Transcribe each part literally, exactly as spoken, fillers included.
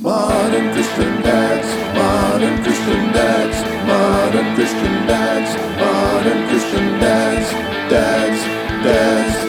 Modern Christian Dads, Modern Christian Dads, Modern Christian Dads, Modern Christian Dads, Dads, Dads,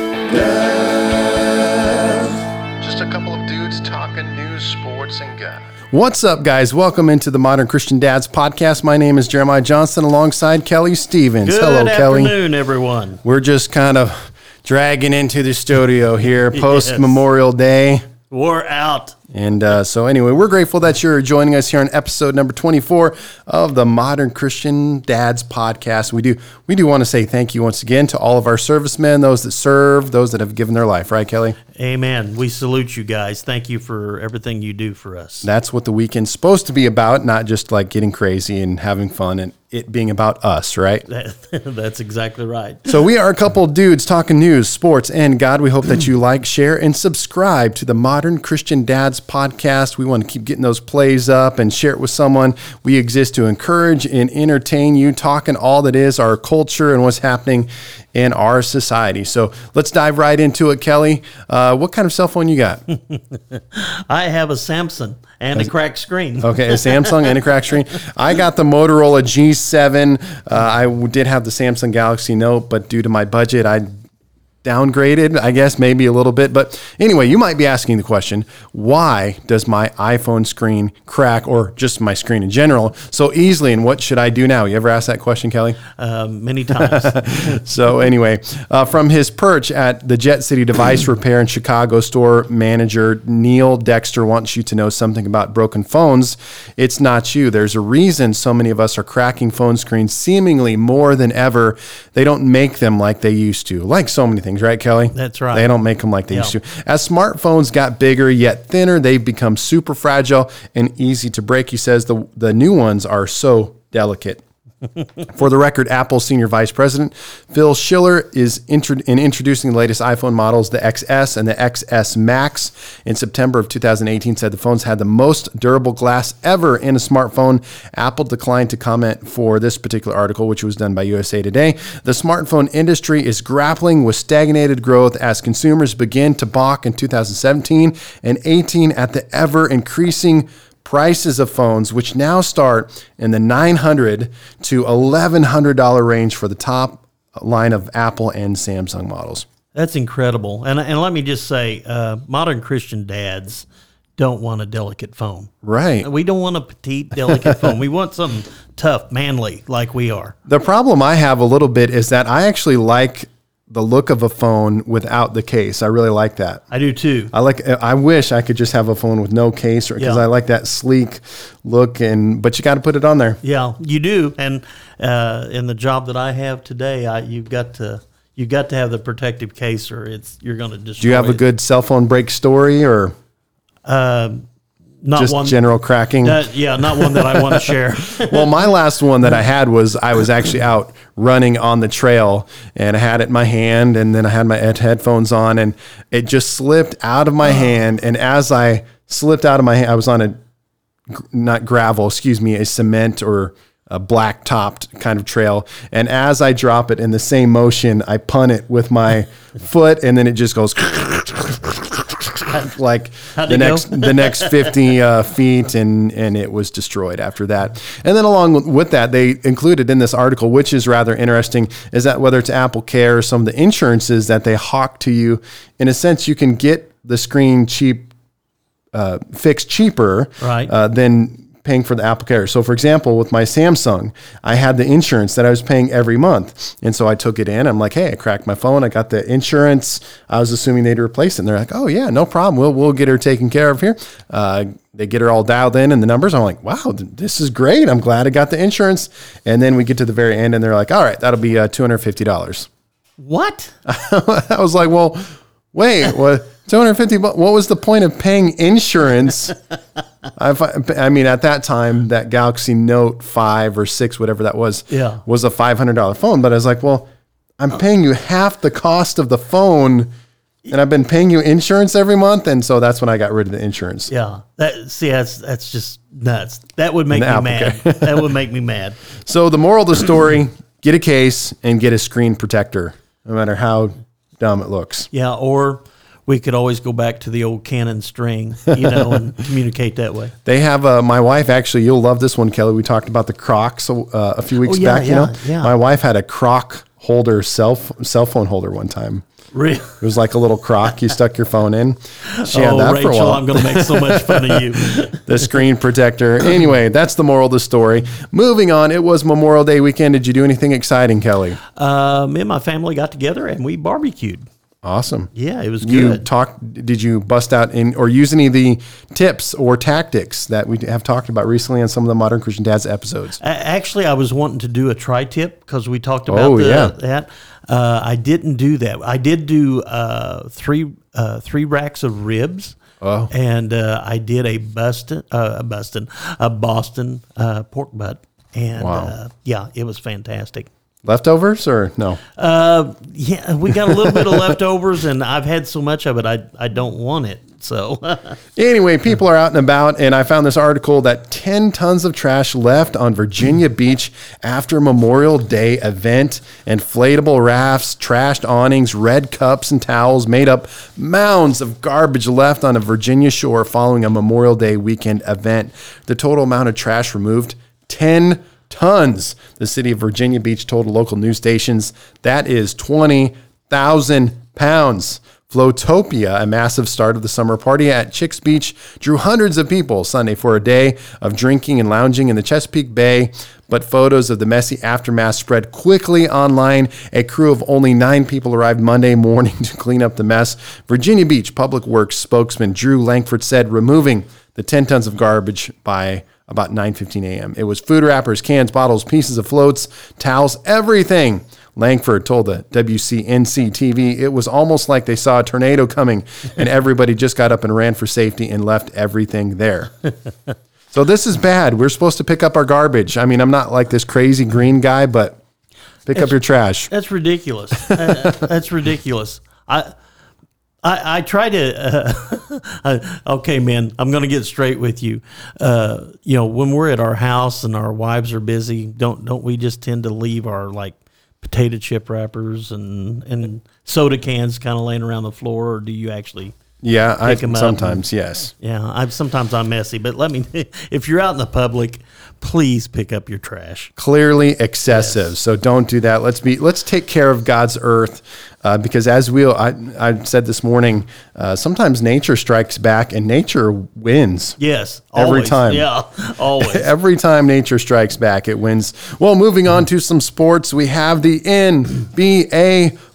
Dads. Just a couple of dudes talking news, sports, and guns. What's up, guys? Welcome into the Modern Christian Dads podcast. My name is Jeremiah Johnson alongside Kelly Stevens. Good Hello, Kelly. Good afternoon, everyone. We're just kind of dragging into the studio here post yes. Memorial Day. We're out. And uh, so anyway, we're grateful that you're joining us here on episode number twenty-four of the Modern Christian Dads podcast. We do we do want to say thank you once again to all of our servicemen, those that serve, those that have given their life. Right, Kelly? Amen. We salute you guys. Thank you for everything you do for us. That's what the weekend's supposed to be about, not just like getting crazy and having fun and it being about us, right? That, that's exactly right. So we are a couple of dudes talking news, sports, and God. We hope that you like, share, and subscribe to the Modern Christian Dads podcast. We want to keep getting those plays up and share it with someone. We exist to encourage and entertain you, talking all that is our culture and what's happening in our society. So let's dive right into it, Kelly. Uh, what kind of cell phone you got? I have a Samsung and a cracked screen. Okay, a Samsung and a cracked screen. I got the Motorola G seven. Uh, I did have the Samsung Galaxy Note, but due to my budget, I downgraded, I guess, maybe a little bit. But anyway, you might be asking the question, why does my iPhone screen crack, or just my screen in general, so easily, and what should I do now? You ever asked that question, Kelly? Uh, many times. So anyway, uh, from his perch at the Jet City Device Repair and Chicago store manager, Neil Dexter wants you to know something about broken phones. It's not you. There's a reason so many of us are cracking phone screens seemingly more than ever. They don't make them like they used to, like so many things. Things, right, Kelly? That's right. They don't make them like they yeah. used to. As smartphones got bigger yet thinner, they've become super fragile and easy to break. He says the, the new ones are so delicate. For the record, Apple Senior Vice President Phil Schiller is intro- in introducing the latest iPhone models, the X S and the X S Max, in September of two thousand eighteen, said the phones had the most durable glass ever in a smartphone. Apple declined to comment for this particular article, which was done by U S A Today. The smartphone industry is grappling with stagnated growth as consumers begin to balk in two thousand seventeen and eighteen at the ever-increasing prices of phones, which now start in the nine hundred dollars to eleven hundred dollars range for the top line of Apple and Samsung models. That's incredible. And and let me just say, uh, Modern Christian Dads don't want a delicate phone. Right. We don't want a petite, delicate phone. We want something tough, manly, like we are. The problem I have a little bit is that I actually like the look of a phone without the case. I really like that. I do too. I like, I wish I could just have a phone with no case, because yeah. I like that sleek look, and, but you got to put it on there. Yeah, you do. And, uh, in the job that I have today, I, you've got to, you've got to have the protective case, or it's, you're going to destroy it. Do you have it. a good cell phone break story, or, um, Not just one, general cracking? That, yeah, not one that I want to share. Well, my last one that I had was I was actually out running on the trail, and I had it in my hand, and then I had my headphones on, and it just slipped out of my hand. And as I slipped out of my hand, I was on a, not gravel, excuse me, a cement or a black-topped kind of trail. And as I drop it in the same motion, I punt it with my foot, and then it just goes... like the next the next fifty uh, feet, and, and it was destroyed after that. And then along with that, they included in this article, which is rather interesting, is that whether it's Apple Care or some of the insurances that they hawk to you, in a sense, you can get the screen cheap, uh, fixed cheaper right. uh, than paying for the Apple Care. So for example, with my Samsung, I had the insurance that I was paying every month. And so I took it in. I'm like, hey, I cracked my phone. I got the insurance. I was assuming they'd replace it. And they're like, oh yeah, no problem. We'll, we'll get her taken care of here. Uh, they get her all dialed in and the numbers. I'm like, wow, this is great. I'm glad I got the insurance. And then we get to the very end and they're like, all right, that'll be uh, two hundred fifty dollars. What? I was like, well, wait, what? two hundred fifty What was the point of paying insurance? I've, I mean, at that time, that Galaxy Note five or six, whatever that was, yeah. was a five hundred dollars phone. But I was like, well, I'm paying you half the cost of the phone, and I've been paying you insurance every month. And so that's when I got rid of the insurance. Yeah. That, see, that's, that's just nuts. That would make me mad. That would make me mad. So the moral of the story, get a case and get a screen protector, no matter how dumb it looks. Yeah, or... we could always go back to the old cannon string, you know, and communicate that way. They have uh, my wife, actually, you'll love this one, Kelly. We talked about the Crocs uh, a few weeks oh, yeah, back. Yeah, you know, yeah. My wife had a Croc holder, cell, cell phone holder one time. Really? It was like a little crock you stuck your phone in. She had oh, that Rachel, for a while. I'm going to make so much fun of you. The screen protector. Anyway, that's the moral of the story. Moving on, it was Memorial Day weekend. Did you do anything exciting, Kelly? Uh, me and my family got together and we barbecued. Awesome. Yeah, it was good. You talked, did you bust out in or use any of the tips or tactics that we have talked about recently on some of the Modern Christian Dads episodes? Actually, I was wanting to do a tri-tip because we talked about oh, the, yeah. that. Uh, I didn't do that. I did do uh, three uh, three racks of ribs. Oh. And uh, I did a Boston, uh, a Boston, a Boston uh, pork butt. And wow. uh, yeah, it was fantastic. Leftovers or no? Uh, yeah, we got a little bit of leftovers, and I've had so much of it, I I don't want it. So anyway, people are out and about, and I found this article that ten tons of trash left on Virginia Beach after Memorial Day event. Inflatable rafts, trashed awnings, red cups and towels made up mounds of garbage left on a Virginia shore following a Memorial Day weekend event. The total amount of trash removed, ten tons. The city of Virginia Beach told local news stations that is twenty thousand pounds. Floatopia, a massive start of the summer party at Chicks Beach, drew hundreds of people Sunday for a day of drinking and lounging in the Chesapeake Bay. But photos of the messy aftermath spread quickly online. A crew of only nine people arrived Monday morning to clean up the mess. Virginia Beach Public Works spokesman Drew Langford said removing the ten tons of garbage by about nine fifteen a.m. It was food wrappers, cans, bottles, pieces of floats, towels, everything. Langford told the W C N C T V, it was almost like they saw a tornado coming and everybody just got up and ran for safety and left everything there. So this is bad. We're supposed to pick up our garbage. I mean, I'm not like this crazy green guy, but pick that's, up your trash. That's ridiculous. uh, that's ridiculous. I I, I try to, uh, I, okay, man, I'm going to get straight with you. Uh, you know, when we're at our house and our wives are busy, don't don't we just tend to leave our, like, potato chip wrappers and, and soda cans kind of laying around the floor, or do you actually yeah, pick I, them up? Yeah, sometimes, and, yes. Yeah, I, sometimes I'm messy, but let me, if you're out in the public, please pick up your trash. Clearly excessive, yes. So don't do that. Let's be. Let's take care of God's earth, uh, because as we, I, I said this morning, uh, sometimes nature strikes back and nature wins. Yes, always. Every time. Yeah, always. Every time nature strikes back, it wins. Well, moving on to some sports, we have the N B A Finals.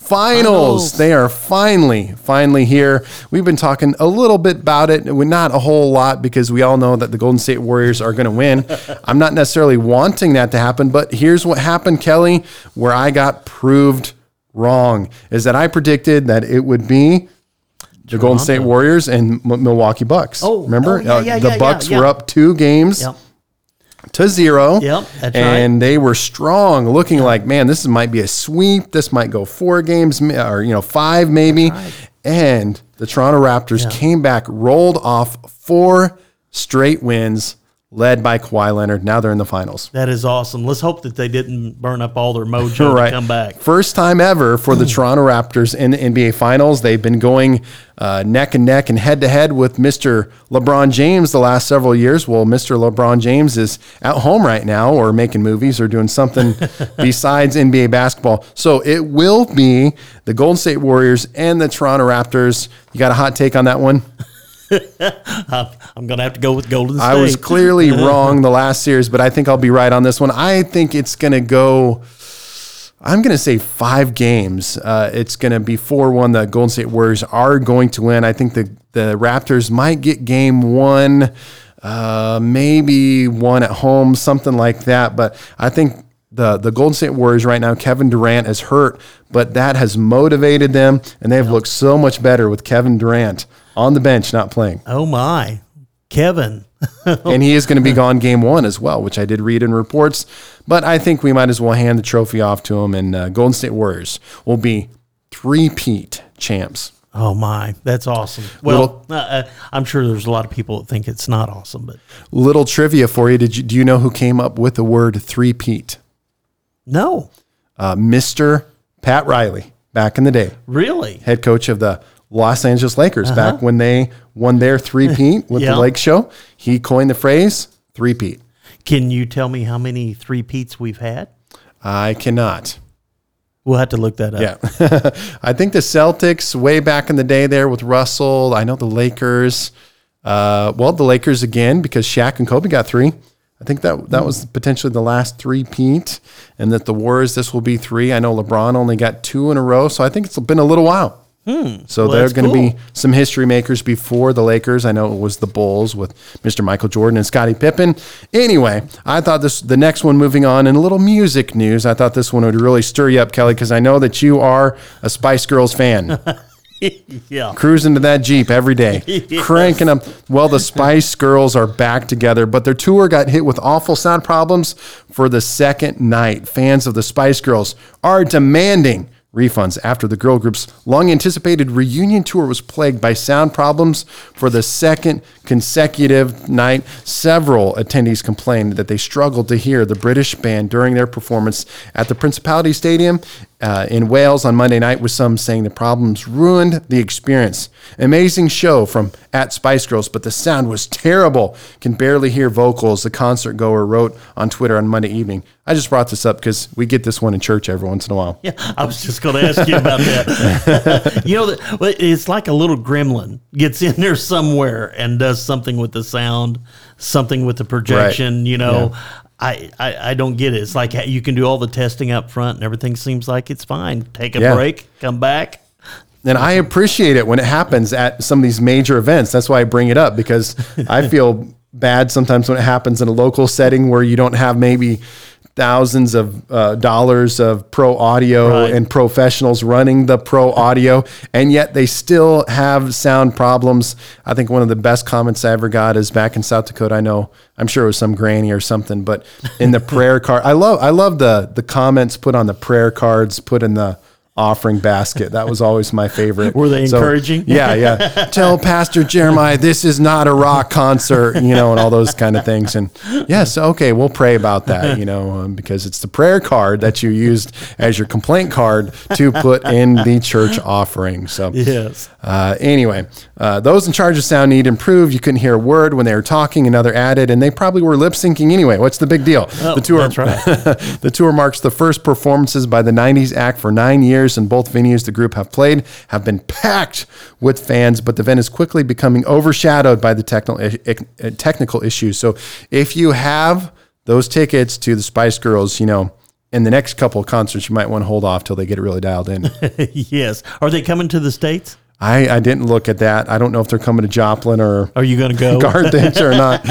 Finals. They are finally, finally here. We've been talking a little bit about it. We're not a whole lot because we all know that the Golden State Warriors are going to win. I'm not necessarily wanting that to happen, but here's what happened, Kelly, where I got proved wrong is that I predicted that it would be the Toronto. Golden State Warriors and M- Milwaukee Bucks. Oh, remember? Oh, yeah, yeah, uh, the yeah, Bucks yeah, yeah. were up two games. Yep. To zero, yep, that's and right. They were strong, looking like, man, this might be a sweep. This might go four games, or you know, five maybe. Right. And the Toronto Raptors yeah. came back, rolled off four straight wins, led by Kawhi Leonard. Now they're in the finals. That is awesome. Let's hope that they didn't burn up all their mojo right. to come back. First time ever for the Toronto Raptors in the N B A Finals. They've been going uh, neck and neck and head-to-head with Mister LeBron James the last several years. Well, Mister LeBron James is at home right now or making movies or doing something besides N B A basketball. So it will be the Golden State Warriors and the Toronto Raptors. You got a hot take on that one? I'm going to have to go with Golden State. I was clearly wrong the last series, but I think I'll be right on this one. I think it's going to go, I'm going to say five games. Uh, it's going to be four one. The Golden State Warriors are going to win. I think the, the Raptors might get game one, uh, maybe one at home, something like that. But I think the, the Golden State Warriors right now, Kevin Durant is hurt, but that has motivated them, and they've yeah. looked so much better with Kevin Durant on the bench, not playing. Oh, my. Kevin. And he is going to be gone game one as well, which I did read in reports. But I think we might as well hand the trophy off to him, and uh, Golden State Warriors will be three-peat champs. Oh, my. That's awesome. Well, little, uh, I'm sure there's a lot of people that think it's not awesome. But little trivia for you. Did you do you know who came up with the word three-peat? No. Uh, Mister Pat Riley, back in the day. Really? Head coach of the Los Angeles Lakers uh-huh. back when they won their three-peat with yep. the Lake Show. He coined the phrase three-peat. Can you tell me how many three-peats we've had? I cannot. We'll have to look that up. Yeah. I think the Celtics way back in the day there with Russell. I know the Lakers. Uh, well, the Lakers again, because Shaq and Kobe got three. I think that that was potentially the last three-peat, and that the Warriors, this will be three. I know LeBron only got two in a row, so I think it's been a little while. Hmm. So well, there are going to cool. be some history makers before the Lakers. I know it was the Bulls with Mister Michael Jordan and Scottie Pippen. Anyway, I thought this the next one, moving on, and a little music news. I thought this one would really stir you up, Kelly, because I know that you are a Spice Girls fan. Yeah. Cruising to that Jeep every day. Yes. Cranking up. Well, the Spice Girls are back together, but their tour got hit with awful sound problems for the second night. Fans of the Spice Girls are demanding refunds after the girl group's long-anticipated reunion tour was plagued by sound problems for the second consecutive night. Several attendees complained that they struggled to hear the British band during their performance at the Principality Stadium uh, in Wales on Monday night, with some saying the problems ruined the experience. Amazing show from at Spice Girls, but the sound was terrible. Can barely hear vocals, the concert goer wrote on Twitter on Monday evening. I just brought this up because we get this one in church every once in a while. Yeah, I was just going to ask you about that. You know, it's like a little gremlin gets in there somewhere and does something with the sound, something with the projection, right. you know. Yeah. I, I, I don't get it. It's like you can do all the testing up front and everything seems like it's fine. Take a yeah. break, come back. And I appreciate it when it happens at some of these major events. That's why I bring it up, because I feel bad sometimes when it happens in a local setting where you don't have maybe – thousands of uh, dollars of pro audio right. and professionals running the pro audio, and yet they still have sound problems. I think one of the best comments I ever got is back in South Dakota. I know, I'm sure it was some granny or something, but in the prayer card, I love, I love the, the comments put on the prayer cards, put in the offering basket. That was always my favorite. Were they so encouraging? Yeah, yeah. Tell Pastor Jeremiah this is not a rock concert, you know, and all those kind of things. And yes, okay, we'll pray about that, you know, um, because it's the prayer card that you used as your complaint card to put in the church offering. So yes. Uh, anyway, uh, those in charge of sound need improve. You couldn't hear a word when they were talking, another added, and they probably were lip syncing anyway. What's the big deal? Oh, the tour, that's right. The tour marks the first performances by the nineties act for nine years. In both venues the group have played have been packed with fans, but the event is quickly becoming overshadowed by the technical technical issues. So if you have those tickets to the Spice Girls, you know, in the next couple of concerts, you might want to hold off till they get it really dialed in. Yes. Are they coming to the States? I, I didn't look at that. I don't know if they're coming to Joplin or are you going to go Carthage or not.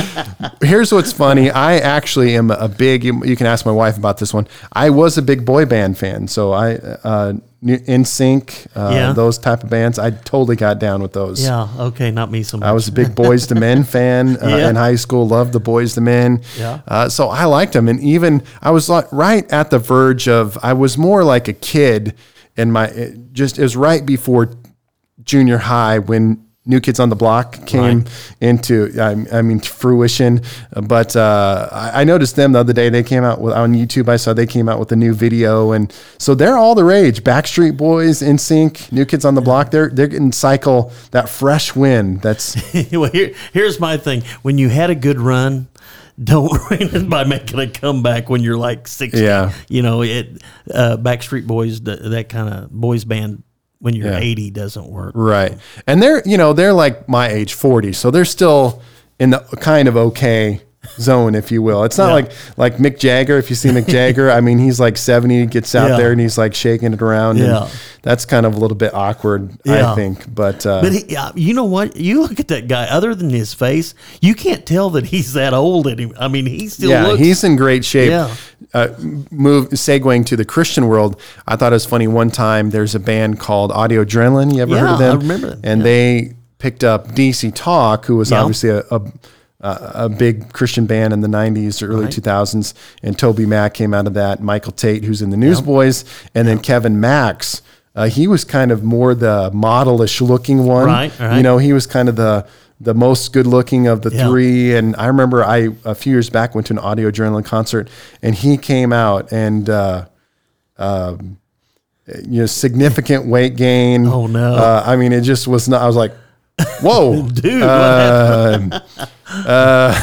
Here's what's funny. I actually am a big, you, you can ask my wife about this one. I was a big boy band fan. So I, uh, N Sync, uh, yeah. those type of bands. I totally got down with those. Yeah. Okay. Not me so much. I was a big Boys to Men fan uh, yeah. in high school. Loved the Boys to Men. Yeah. Uh, so I liked them. And even I was like right at the verge of, I was more like a kid in my, it just, it was right before junior high when New Kids on the Block came right. into, I, I mean, fruition. But uh, I noticed them the other day. They came out with, on YouTube. I saw they came out with a new video. And so they're all the rage. Backstreet Boys, N Sync, New Kids on the Block. They're they're getting cycle that fresh wind. That's well, here, here's my thing. When you had a good run, don't ruin it by making a comeback when you're like sixty. Yeah. You know, it uh, Backstreet Boys, that, that kind of boys band, when you're yeah. eighty doesn't work. Right. And they're, you know, they're like my age, forty. So they're still in the kind of okay zone, if you will. It's not yeah. like, like Mick Jagger. If you see Mick Jagger, I mean, he's like seventy, he gets out yeah. there and he's like shaking it around. Yeah. And that's kind of a little bit awkward, yeah. I think. But, uh, but he, uh, you know what? You look at that guy, other than his face, you can't tell that he's that old anymore. I mean, he still yeah, looks. Yeah, he's in great shape. Yeah. Uh, move segueing to the Christian world, I thought it was funny. One time there's a band called Audio Adrenaline. You ever yeah, heard of them? I remember them. And yeah. they picked up D C Talk, who was yeah. obviously a, a a big Christian band in the nineties or early right. two thousands. And Toby Mac came out of that. Michael Tate, who's in the Newsboys, yeah. and then yeah. Kevin Max. Uh, he was kind of more the modelish looking one. Right, right. You know, he was kind of the. the most good looking of the yeah. three. And I remember I, a few years back, went to an Audio Adrenaline concert and he came out and, uh, um, you know, significant weight gain. Oh no. Uh, I mean, it just was not, I was like, whoa, dude. Uh, uh,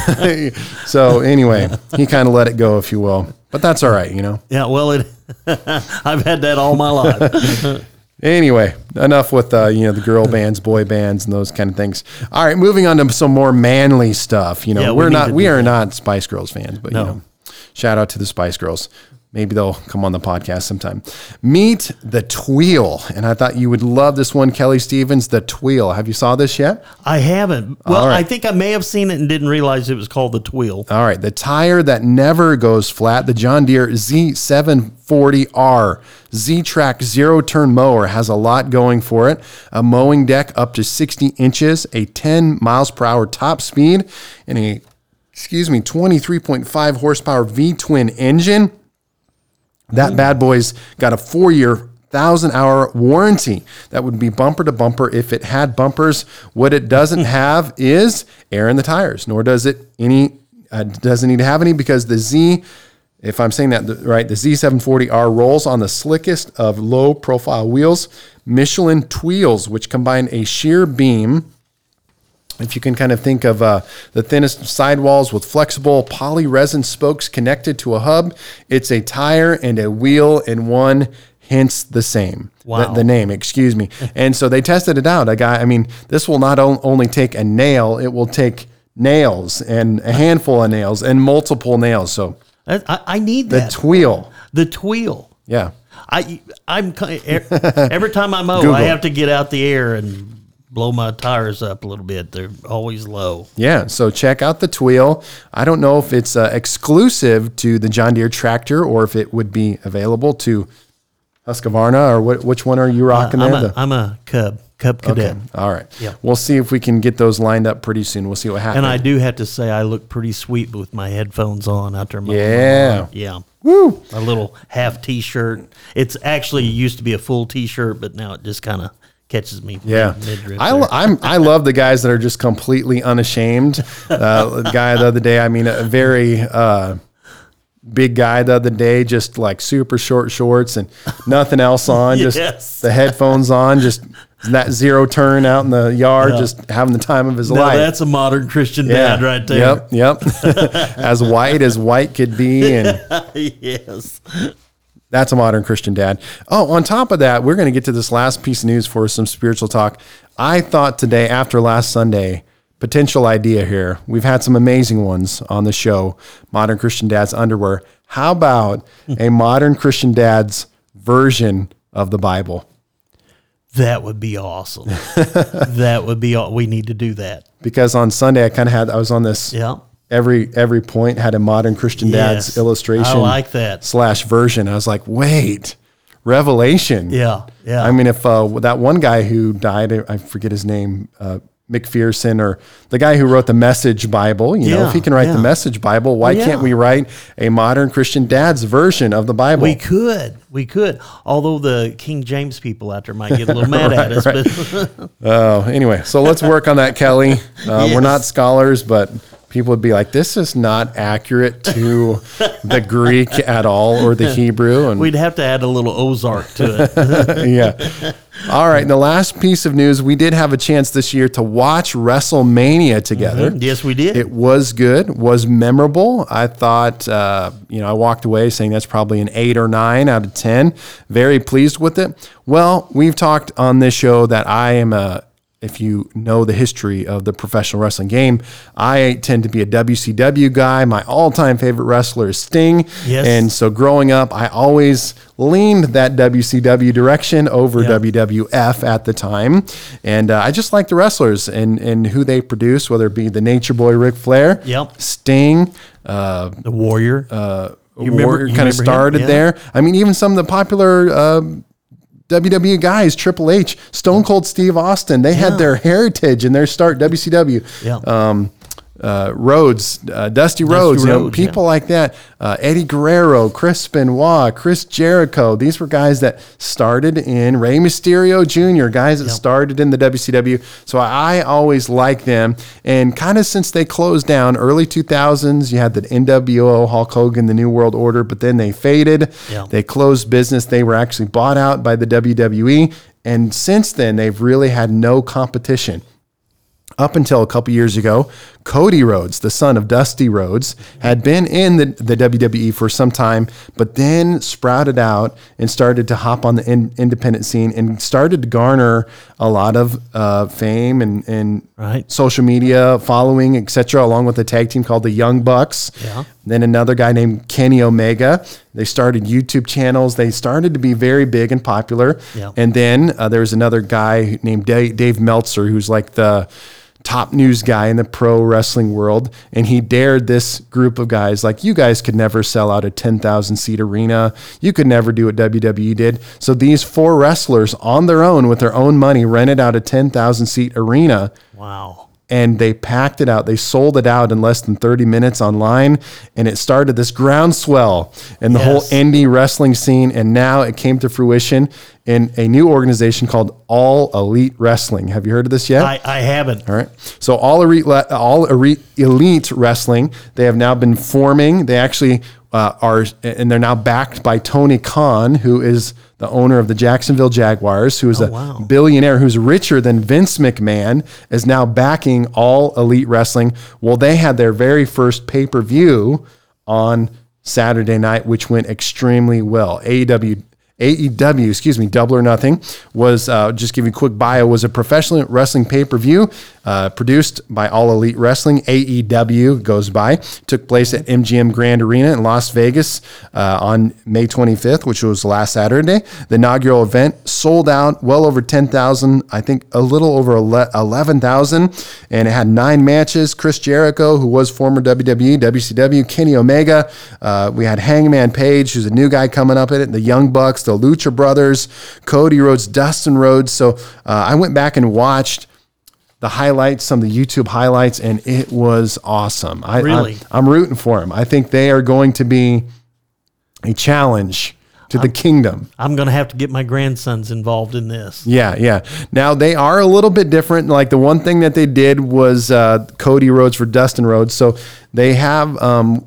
so anyway, he kind of let it go, if you will, but that's all right. You know? Yeah. Well, it, I've had that all my life. Anyway, enough with, uh, you know, the girl bands, boy bands, and those kind of things. All right, moving on to some more manly stuff. You know, yeah, we're we not, we are that. not Spice Girls fans, but, no. you know, shout out to the Spice Girls. Maybe they'll come on the podcast sometime. Meet the Tweel. And I thought you would love this one, Kelly Stevens, the Tweel. Have you saw this yet? I haven't. Well, right. I think I may have seen it and didn't realize it was called the Tweel. All right. The tire that never goes flat, the John Deere Z seven forty R Z-Track zero-turn mower has a lot going for it. A mowing deck up to sixty inches, a ten miles per hour top speed, and a, excuse me, twenty-three point five horsepower V-twin engine. That bad boy's got a four-year, thousand-hour warranty. That would be bumper to bumper if it had bumpers. What it doesn't have is air in the tires, nor does it any uh, doesn't need to have any, because the Z, if I'm saying that right, the Z seven forty R rolls on the slickest of low-profile wheels, Michelin Tweels, which combine a sheer beam. If you can kind of think of uh, the thinnest sidewalls with flexible polyresin spokes connected to a hub, it's a tire and a wheel in one, hence the same. Wow. The, the name, excuse me. And so they tested it out. A guy, I mean, this will not on, only take a nail, it will take nails and a handful of nails and multiple nails. So I, I need that. The Tweel. The Tweel. Yeah. I, I'm every time I mow, Google. I have to get out the air and blow my tires up a little bit. They're always low. Yeah, so check out the Tweel. I don't know if it's uh, exclusive to the John Deere tractor or if it would be available to Husqvarna, or what, which one are you rocking uh, I'm there? A, the, I'm a Cub, Cub Cadet. Okay. All right. Yeah. We'll see if we can get those lined up pretty soon. We'll see what happens. And I do have to say I look pretty sweet with my headphones on out there. Yeah. Yeah. Woo! A little half T-shirt. It's actually used to be a full T-shirt, but now it just kind of catches me. Yeah. I, I'm, I love the guys that are just completely unashamed. Uh, the guy the other day, I mean, a very uh, big guy the other day, just like super short shorts and nothing else on, yes. just the headphones on, just that zero turn out in the yard, yeah. just having the time of his now life. That's a modern Christian yeah. dad right there. Yep, yep. As white as white could be. And yes. That's a modern Christian dad. Oh, on top of that, we're going to get to this last piece of news for some spiritual talk. I thought today, after last Sunday, potential idea here. We've had some amazing ones on the show, Modern Christian Dad's Underwear. How about a Modern Christian Dad's version of the Bible? That would be awesome. That would be all. We need to do that. Because on Sunday, I kind of had, I was on this. Yeah. Every every point had a Modern Christian Dad's yes, illustration. I like that. Slash version. I was like, wait, Revelation. Yeah, yeah. I mean, if uh, that one guy who died, I forget his name, uh, McPherson, or the guy who wrote the Message Bible, you yeah, know, if he can write yeah. the Message Bible, why yeah. can't we write a Modern Christian Dad's version of the Bible? We could. We could. Although the King James people out there might get a little mad right, at us. Right. But oh, anyway, so let's work on that, Kelly. Uh, yes. We're not scholars, but people would be like, this is not accurate to the Greek at all or the Hebrew. And we'd have to add a little Ozark to it. Yeah. All right. And the last piece of news, we did have a chance this year to watch WrestleMania together. Mm-hmm. Yes, we did. It was good, was memorable. I thought, uh, you know, I walked away saying that's probably an eight or nine out of ten. Very pleased with it. Well, we've talked on this show that I am a, if you know the history of the professional wrestling game, I tend to be a W C W guy. My all-time favorite wrestler is Sting. Yes. And so growing up, I always leaned that W C W direction over yeah. W W F at the time. And uh, I just like the wrestlers and, and who they produce, whether it be the Nature Boy Ric Flair, yep. Sting. Uh, the Warrior. Uh, you remember, Warrior kind of started yeah. there. I mean, even some of the popular Uh, W W E guys, Triple H, Stone Cold Steve Austin, they yeah. had their heritage and their start W C W. Yeah. Um, uh, Rhodes, uh, Dusty Rhodes, Dusty Rhodes, you know, Rhodes, people yeah. like that, uh, Eddie Guerrero, Chris Benoit, Chris Jericho. These were guys that started in Rey Mysterio Junior, guys that yep. started in the W C W. So I always like them. And kind of since they closed down early two thousands, you had the N W O, Hulk Hogan, the New World Order, but then they faded. Yep. They closed business. They were actually bought out by the W W E. And since then, they've really had no competition. Up until a couple years ago, Cody Rhodes, the son of Dusty Rhodes, had been in the, the W W E for some time, but then sprouted out and started to hop on the in, independent scene and started to garner a lot of uh, fame and, and right. social media following, et cetera, along with a tag team called the Young Bucks. Yeah. Then another guy named Kenny Omega. They started YouTube channels. They started to be very big and popular. Yeah. And then uh, there was another guy named Dave, Dave Meltzer, who's like the top news guy in the pro wrestling world. And he dared this group of guys like, you guys could never sell out a ten thousand seat arena. You could never do what W W E did. So these four wrestlers on their own with their own money rented out a ten thousand seat arena. Wow. And they packed it out. They sold it out in less than thirty minutes online. And it started this groundswell and the yes. whole indie wrestling scene. And now it came to fruition in a new organization called All Elite Wrestling. Have you heard of this yet? I, I haven't. All right. So All Elite, All Elite Wrestling, they have now been forming. They actually uh, are, and they're now backed by Tony Khan, who is the owner of the Jacksonville Jaguars, who is oh, a wow. billionaire who's richer than Vince McMahon, is now backing All Elite Wrestling. Well, they had their very first pay-per-view on Saturday night, which went extremely well. A E W, A E W, excuse me, Double or Nothing was, uh, just give you a quick bio, was a professional wrestling pay-per-view uh, produced by All Elite Wrestling. A E W goes by. Took place at M G M Grand Arena in Las Vegas uh, on May twenty-fifth, which was last Saturday. The inaugural event sold out well over ten thousand, I think a little over eleven thousand, and it had nine matches. Chris Jericho, who was former W W E, W C W, Kenny Omega. Uh, we had Hangman Page, who's a new guy coming up in it, the Young Bucks, the Lucha Brothers, Cody Rhodes, Dustin Rhodes. So uh, I went back and watched the highlights, some of the YouTube highlights, and it was awesome. I, really? I'm, I'm rooting for them. I think they are going to be a challenge to the I'm, kingdom. I'm going to have to get my grandsons involved in this. Yeah, yeah. Now, they are a little bit different. Like, the one thing that they did was uh, Cody Rhodes for Dustin Rhodes. So they have, um,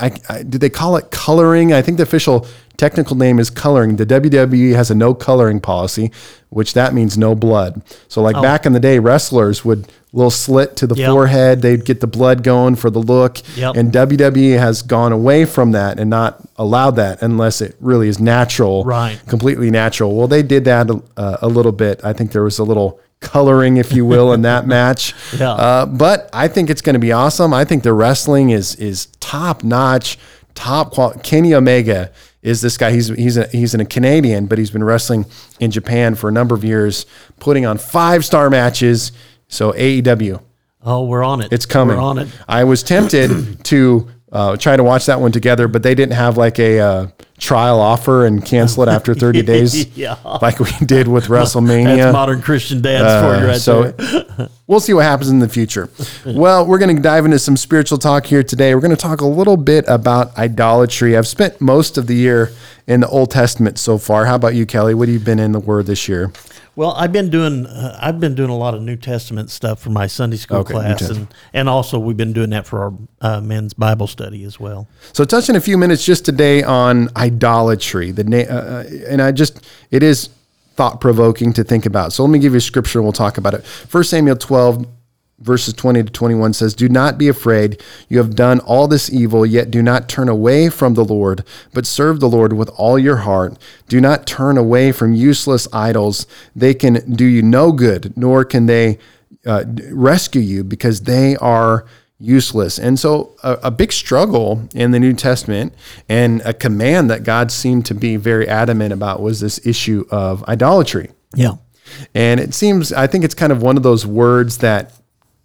I, I, did they call it coloring? I think the official technical name is coloring. The W W E has a no coloring policy, which that means no blood. So like oh. back in the day, wrestlers would little slit to the yep. forehead. They'd get the blood going for the look. Yep. And W W E has gone away from that and not allowed that unless it really is natural, right? Completely natural. Well, they did that uh, a little bit. I think there was a little coloring, if you will, in that match. Yeah. Uh, but I think it's going to be awesome. I think the wrestling is, is top notch, top quality. Kenny Omega is this guy. He's he's a, he's a Canadian, but he's been wrestling in Japan for a number of years, putting on five-star matches. So A E W. Oh, we're on it. It's coming. We're on it. I was tempted to uh, try to watch that one together, but they didn't have like a uh, trial offer and cancel it after thirty days yeah. like we did with WrestleMania. That's Modern Christian Dads uh, for you right so there. We'll see what happens in the future. Well, we're going to dive into some spiritual talk here today. We're going to talk a little bit about idolatry. I've spent most of the year in the Old Testament so far. How about you, Kelly? What have you been in the Word this year? Well, I've been doing uh, I've been doing a lot of New Testament stuff for my Sunday school okay, class, and, and also we've been doing that for our uh, men's Bible study as well. So touching a few minutes just today on idolatry, the na- uh, and I just, it is thought-provoking to think about. So let me give you a scripture and we'll talk about it. First Samuel twelve, verses twenty to twenty-one says, "Do not be afraid. You have done all this evil, yet do not turn away from the Lord, but serve the Lord with all your heart. Do not turn away from useless idols. They can do you no good, nor can they uh, rescue you, because they are useless." And so a, a big struggle in the New Testament and a command that God seemed to be very adamant about was this issue of idolatry. Yeah. And it seems, I think it's kind of one of those words that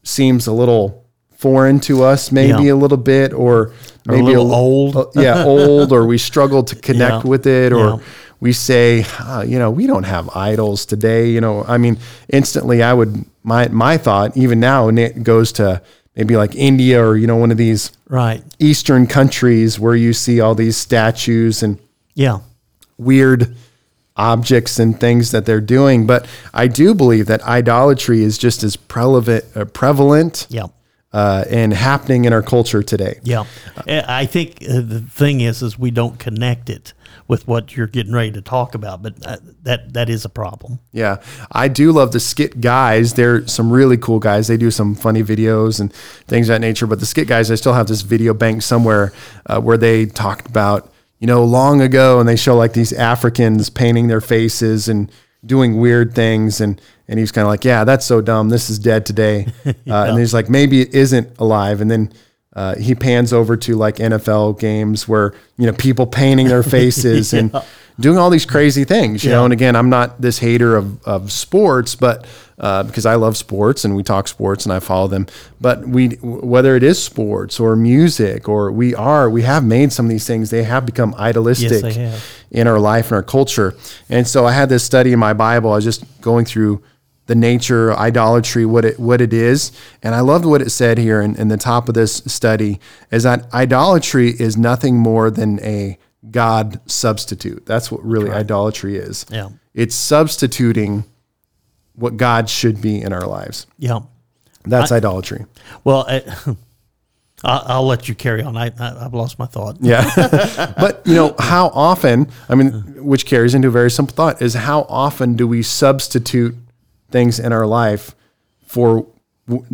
seems a little foreign to us, maybe yeah. a little bit, or maybe or a little a, old. Yeah, old, or we struggle to connect yeah. with it, or yeah. we say, oh, you know, we don't have idols today. You know, I mean, instantly I would, my, my thought, even now, and it goes to, maybe like India or, you know, one of these right Eastern countries where you see all these statues and yeah weird objects and things that they're doing. But I do believe that idolatry is just as prevalent, uh, prevalent yeah. uh, and happening in our culture today. Yeah. I think the thing is, is we don't connect it with what you're getting ready to talk about, but that that is a problem. Yeah. I do love the Skit Guys. They're some really cool guys. They do some funny videos and things of that nature, but the Skit Guys, I still have this video bank somewhere uh, where they talked about, you know, long ago, and they show like these Africans painting their faces and doing weird things. And, and he was kind of like, yeah, that's so dumb. This is dead today. Uh, yeah. And he's like, maybe it isn't alive. And then, Uh, he pans over to like N F L games where, you know, people painting their faces yeah. and doing all these crazy things, you yeah. know? And again, I'm not this hater of, of sports, but uh, because I love sports and we talk sports and I follow them, but we, whether it is sports or music or we are, we have made some of these things. They have become idolistic yes, they have. in our life and our culture. And so I had this study in my Bible. I was just going through the nature, idolatry, what it what it is. And I loved what it said here in, in the top of this study, is that idolatry is nothing more than a God substitute. That's what really right. idolatry is. Yeah. It's substituting what God should be in our lives. Yeah. That's I, idolatry. Well, I, I'll let you carry on. I, I, I've lost my thought. Yeah. But, you know, how often, I mean, which carries into a very simple thought, is how often do we substitute things in our life for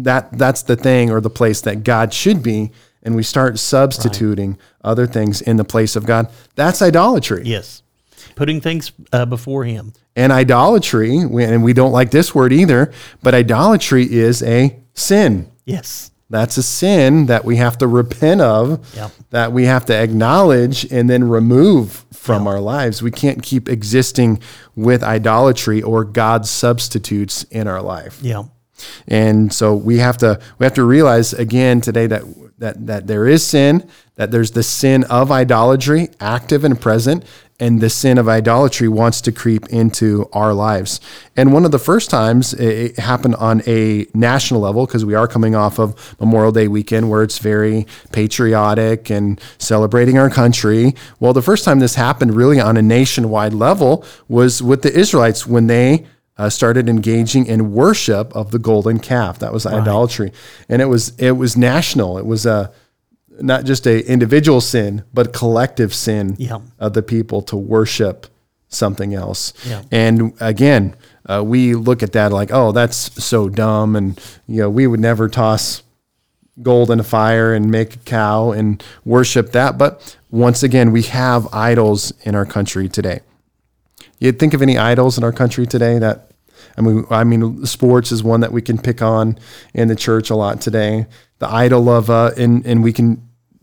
that that's the thing or the place that God should be, and we start substituting right. other things in the place of God. That's idolatry. Yes. Putting things uh, before him. And idolatry, and we don't like this word either, but idolatry is a sin. Yes. That's a sin that we have to repent of, yep. that we have to acknowledge and then remove from yep. our lives. We can't keep existing with idolatry or God substitutes in our life. Yeah. And so we have to we have to realize again today that that that there is sin, that there's the sin of idolatry, active and present, and the sin of idolatry wants to creep into our lives. And one of the first times it happened on a national level, because we are coming off of Memorial Day weekend where it's very patriotic and celebrating our country. Well, the first time this happened really on a nationwide level was with the Israelites when they Uh, started engaging in worship of the golden calf. That was right. idolatry, and it was it was national. It was a not just a individual sin, but collective sin yeah. of the people to worship something else. Yeah. And again, uh, we look at that like, oh, that's so dumb, and you know, we would never toss gold in a fire and make a cow and worship that. But once again, we have idols in our country today. You'd think of any idols in our country today that, I mean, I mean, sports is one that we can pick on in the church a lot today. The idol of, uh, and, and we can,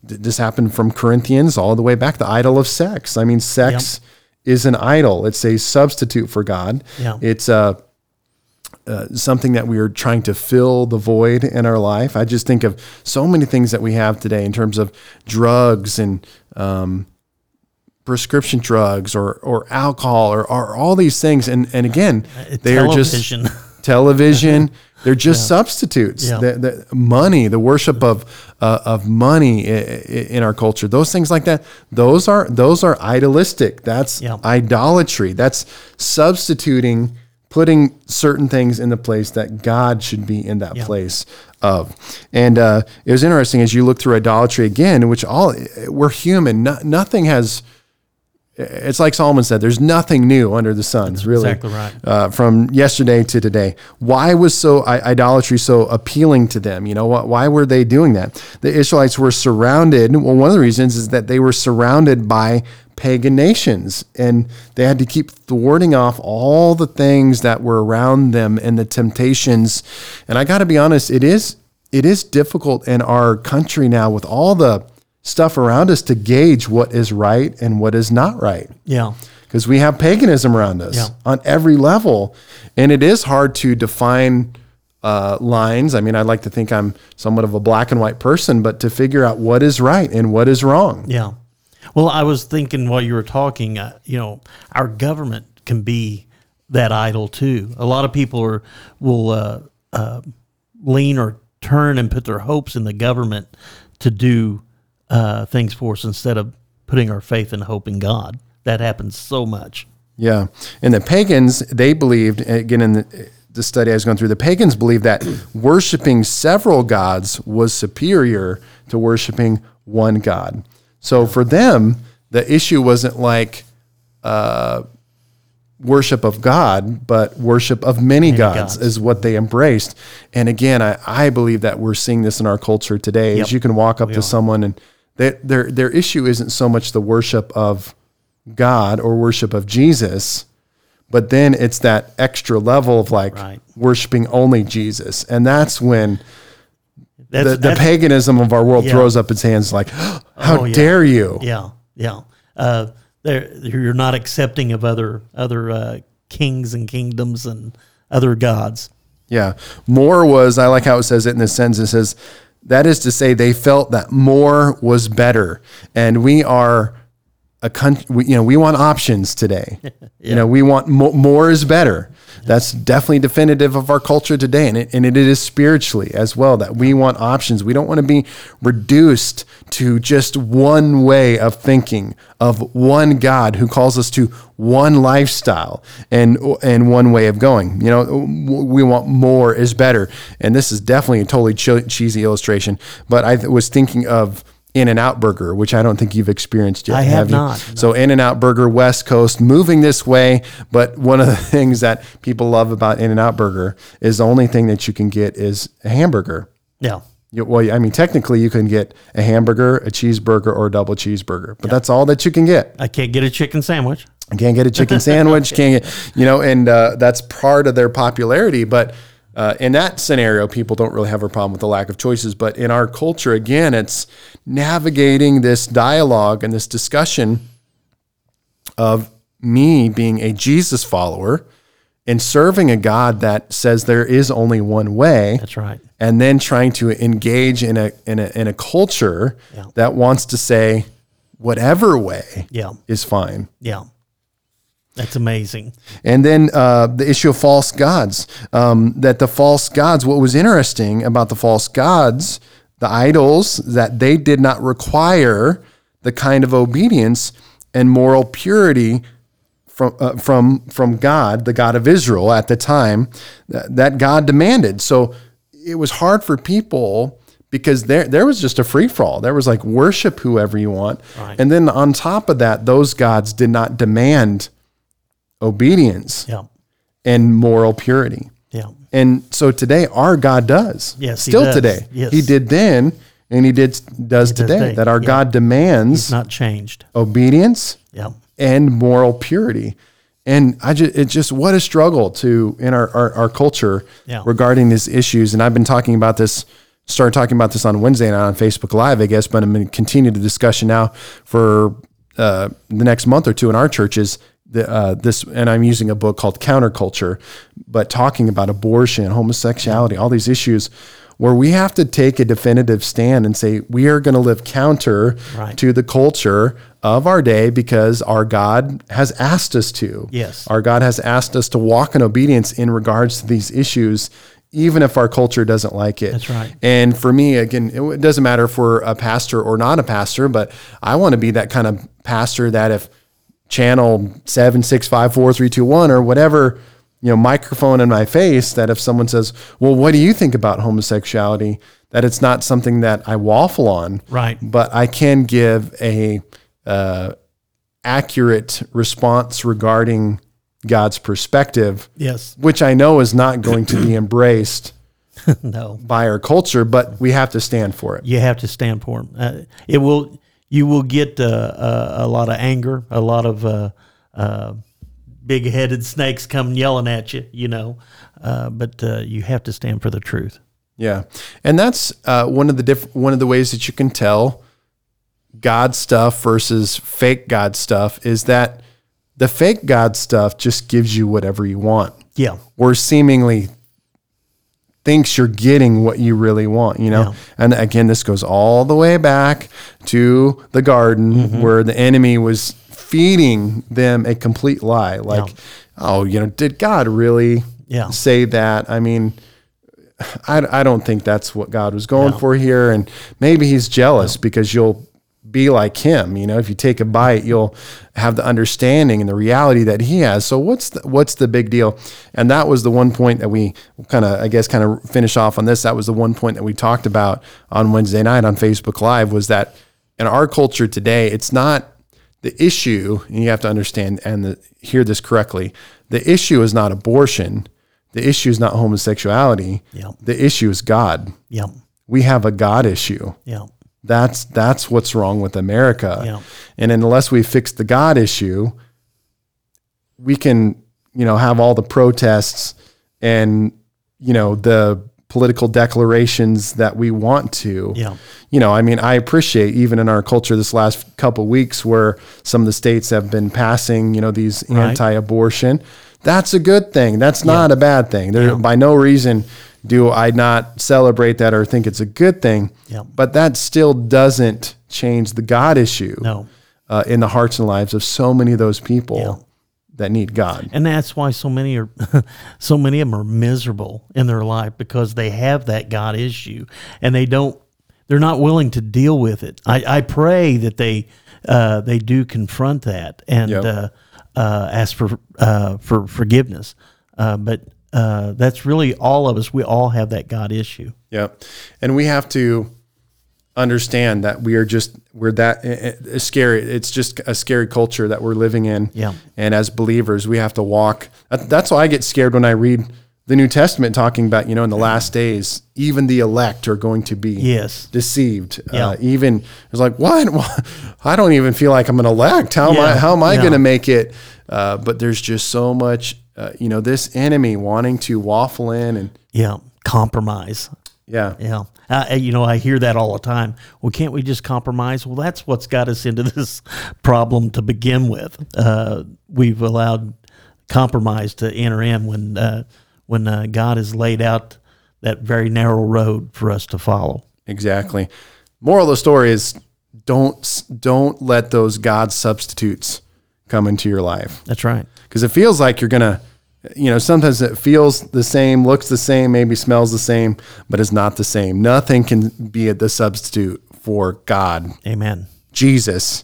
this happened from Corinthians all the way back, the idol of sex. I mean, sex yeah. is an idol. It's a substitute for God. Yeah. It's a, uh, something that we are trying to fill the void in our life. I just think of so many things that we have today in terms of drugs and, um, prescription drugs or or alcohol or, or all these things. And and again, they television. are just television. They're just yeah. substitutes. Yeah. The, the money, the worship of uh, of money in our culture, those things like that, those are those are idolistic. That's yeah. idolatry. That's substituting, putting certain things in the place that God should be in that yeah. place of. And uh, it was interesting as you look through idolatry again, which all we're human. No, nothing has... It's like Solomon said, there's nothing new under the sun. That's really exactly right. Uh, from yesterday to today. Why was so I, idolatry so appealing to them? You know, wh- why were they doing that? The Israelites were surrounded. Well, one of the reasons is that they were surrounded by pagan nations, and they had to keep thwarting off all the things that were around them and the temptations. And I got to be honest, it is it is difficult in our country now with all the stuff around us to gauge what is right and what is not right. Yeah. Because we have paganism around us yeah. on every level. And it is hard to define uh, lines. I mean, I like to think I'm somewhat of a black and white person, but to figure out what is right and what is wrong. Yeah. Well, I was thinking while you were talking, uh, you know, our government can be that idol too. A lot of people are will uh, uh, lean or turn and put their hopes in the government to do uh, things for us instead of putting our faith and hope in God. That happens so much. Yeah. And the pagans, they believed, again, in the, the study I was going through, the pagans believed that worshiping several gods was superior to worshiping one God. So for them, the issue wasn't like uh, worship of God, but worship of many, many gods, gods is what they embraced. And again, I, I believe that we're seeing this in our culture today. Yep. Is you can walk up we to are. someone and they, their their issue isn't so much the worship of God or worship of Jesus, but then it's that extra level of like right. worshiping only Jesus. And that's when that's, the, that's, the paganism of our world yeah. throws up its hands like, how oh, yeah. dare you? Yeah, yeah. Uh, they're, you're not accepting of other other uh, kings and kingdoms and other gods. Yeah. More was, I like how it says it in this sense, it says, that is to say, they felt that more was better. And we are a country, we, you know, we want options today. yeah. You know, we want mo- more is better. Yeah. That's definitely definitive of our culture today. And it, and it is spiritually as well, that we want options. We don't want to be reduced to just one way of thinking, of one God who calls us to one lifestyle and, and one way of going. You know, we want more is better. And this is definitely a totally che- cheesy illustration, but I was thinking of In-N-Out Burger, which I don't think you've experienced yet. I have, have not. No. So In-N-Out Burger, West Coast, moving this way. But one of the things that people love about In-N-Out Burger is the only thing that you can get is a hamburger. Yeah. You, well, I mean, technically you can get a hamburger, a cheeseburger, or a double cheeseburger, but yeah. that's all that you can get. I can't get a chicken sandwich. I can't get a chicken sandwich. Can't get, you know, and uh, that's part of their popularity. But Uh, in that scenario, people don't really have a problem with the lack of choices. But in our culture, again, it's navigating this dialogue and this discussion of me being a Jesus follower and serving a God that says there is only one way. That's right. And then trying to engage in a in a in a culture yeah. that wants to say whatever way yeah. is fine. Yeah. That's amazing. And then uh, the issue of false gods, um, that the false gods, what was interesting about the false gods, the idols, that they did not require the kind of obedience and moral purity from uh, from from God, the God of Israel at the time, that, that God demanded. So it was hard for people because there there was just a free-for-all. There was like worship whoever you want. Right. And then on top of that, those gods did not demand obedience yeah. and moral purity. Yeah. And so today our God does. Yes, Still he does. today. Yes. He did then and he did does he today. Does that our yeah. God demands He's not changed. Obedience yeah. and moral purity. And I just it just what a struggle to in our our, our culture yeah. regarding these issues. And I've been talking about this started talking about this on Wednesday night on Facebook Live, I guess, but I'm going to continue the discussion now for uh, the next month or two in our churches. The, uh, this, and I'm using a book called Counterculture, but talking about abortion, homosexuality, all these issues where we have to take a definitive stand and say, we are going to live counter right. to the culture of our day because our God has asked us to. Yes. Our God has asked us to walk in obedience in regards to these issues, even if our culture doesn't like it. That's right. And for me, again, it doesn't matter if we're a pastor or not a pastor, but I want to be that kind of pastor that if channel seven, six, five, four, three, two, one, or whatever, you know, microphone in my face, that if someone says, well, what do you think about homosexuality? That it's not something that I waffle on, right? But I can give a, uh, accurate response regarding God's perspective. Yes. Which I know is not going to be embraced no. by our culture, but we have to stand for it. You have to stand for it. Uh, it will, You will get uh, uh, a lot of anger, a lot of uh, uh, big-headed snakes come yelling at you, you know, uh, but uh, you have to stand for the truth. Yeah, and that's uh, one of the diff- one of the ways that you can tell God stuff versus fake God stuff is that the fake God stuff just gives you whatever you want. Yeah, or seemingly thinks you're getting what you really want, you know? Yeah. And again, this goes all the way back to the garden mm-hmm. where the enemy was feeding them a complete lie. Like, yeah. oh, you know, did God really yeah. say that? I mean, I, I don't think that's what God was going no. for here. And maybe he's jealous no. because you'll be like him. You know, if you take a bite, you'll have the understanding and the reality that he has. So what's the, what's the big deal? And that was the one point that we kind of, I guess, kind of finish off on this. That was the one point that we talked about on Wednesday night on Facebook Live, was that in our culture today, it's not the issue. And you have to understand and the, hear this correctly. The issue is not abortion. The issue is not homosexuality. Yep. The issue is God. Yep. We have a God issue. Yep. That's that's what's wrong with America. Yep. And unless we fix the God issue, we can, you know, have all the protests and, you know, the political declarations that we want to. Yep. You know, I mean, I appreciate even in our culture this last couple of weeks where some of the states have been passing, you know, these right. anti-abortion. That's a good thing. That's not yeah. a bad thing. There, yeah. by no reason do I not celebrate that or think it's a good thing. Yeah. But that still doesn't change the God issue no. uh, in the hearts and lives of so many of those people yeah. that need God. And that's why so many are, so many of them are miserable in their life, because they have that God issue and they don't. They're not willing to deal with it. I, I pray that they uh, they do confront that and. Yep. Uh, Uh, ask for uh, for forgiveness, uh, but uh, that's really all of us. We all have that God issue. Yeah, and we have to understand that we are just we're that it's scary. It's just a scary culture that we're living in. Yeah, and as believers, we have to walk. That's why I get scared when I read the New Testament talking about, you know, in the last days, even the elect are going to be yes. deceived. Yeah. Uh, even it's like, what? I don't even feel like I'm an elect. How yeah. am I, how am I yeah. going to make it? Uh, but there's just so much, uh, you know, this enemy wanting to waffle in and yeah. compromise. Yeah. Yeah. Uh, you know, I hear that all the time. Well, can't we just compromise? Well, that's what's got us into this problem to begin with. Uh, we've allowed compromise to enter in when, uh, when uh, God has laid out that very narrow road for us to follow. Exactly. Moral of the story is don't don't let those God substitutes come into your life. That's right. Because it feels like you're going to, you know, sometimes it feels the same, looks the same, maybe smells the same, but it's not the same. Nothing can be the substitute for God. Amen. Jesus.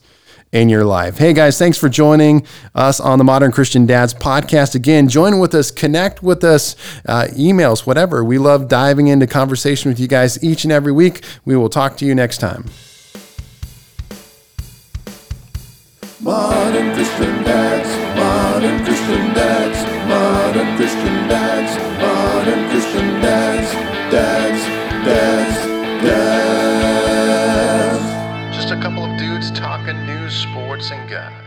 In your life. Hey guys, thanks for joining us on the Modern Christian Dads podcast. Again, join with us, connect with us, uh, emails, whatever. We love diving into conversation with you guys each and every week. We will talk to you next time. Modern Christian Dads, Modern Christian Dads, Modern Christian Dads, Modern Christian Dads, Dads, Dads, Dads. Just a couple of dudes talking news, sports, and guns.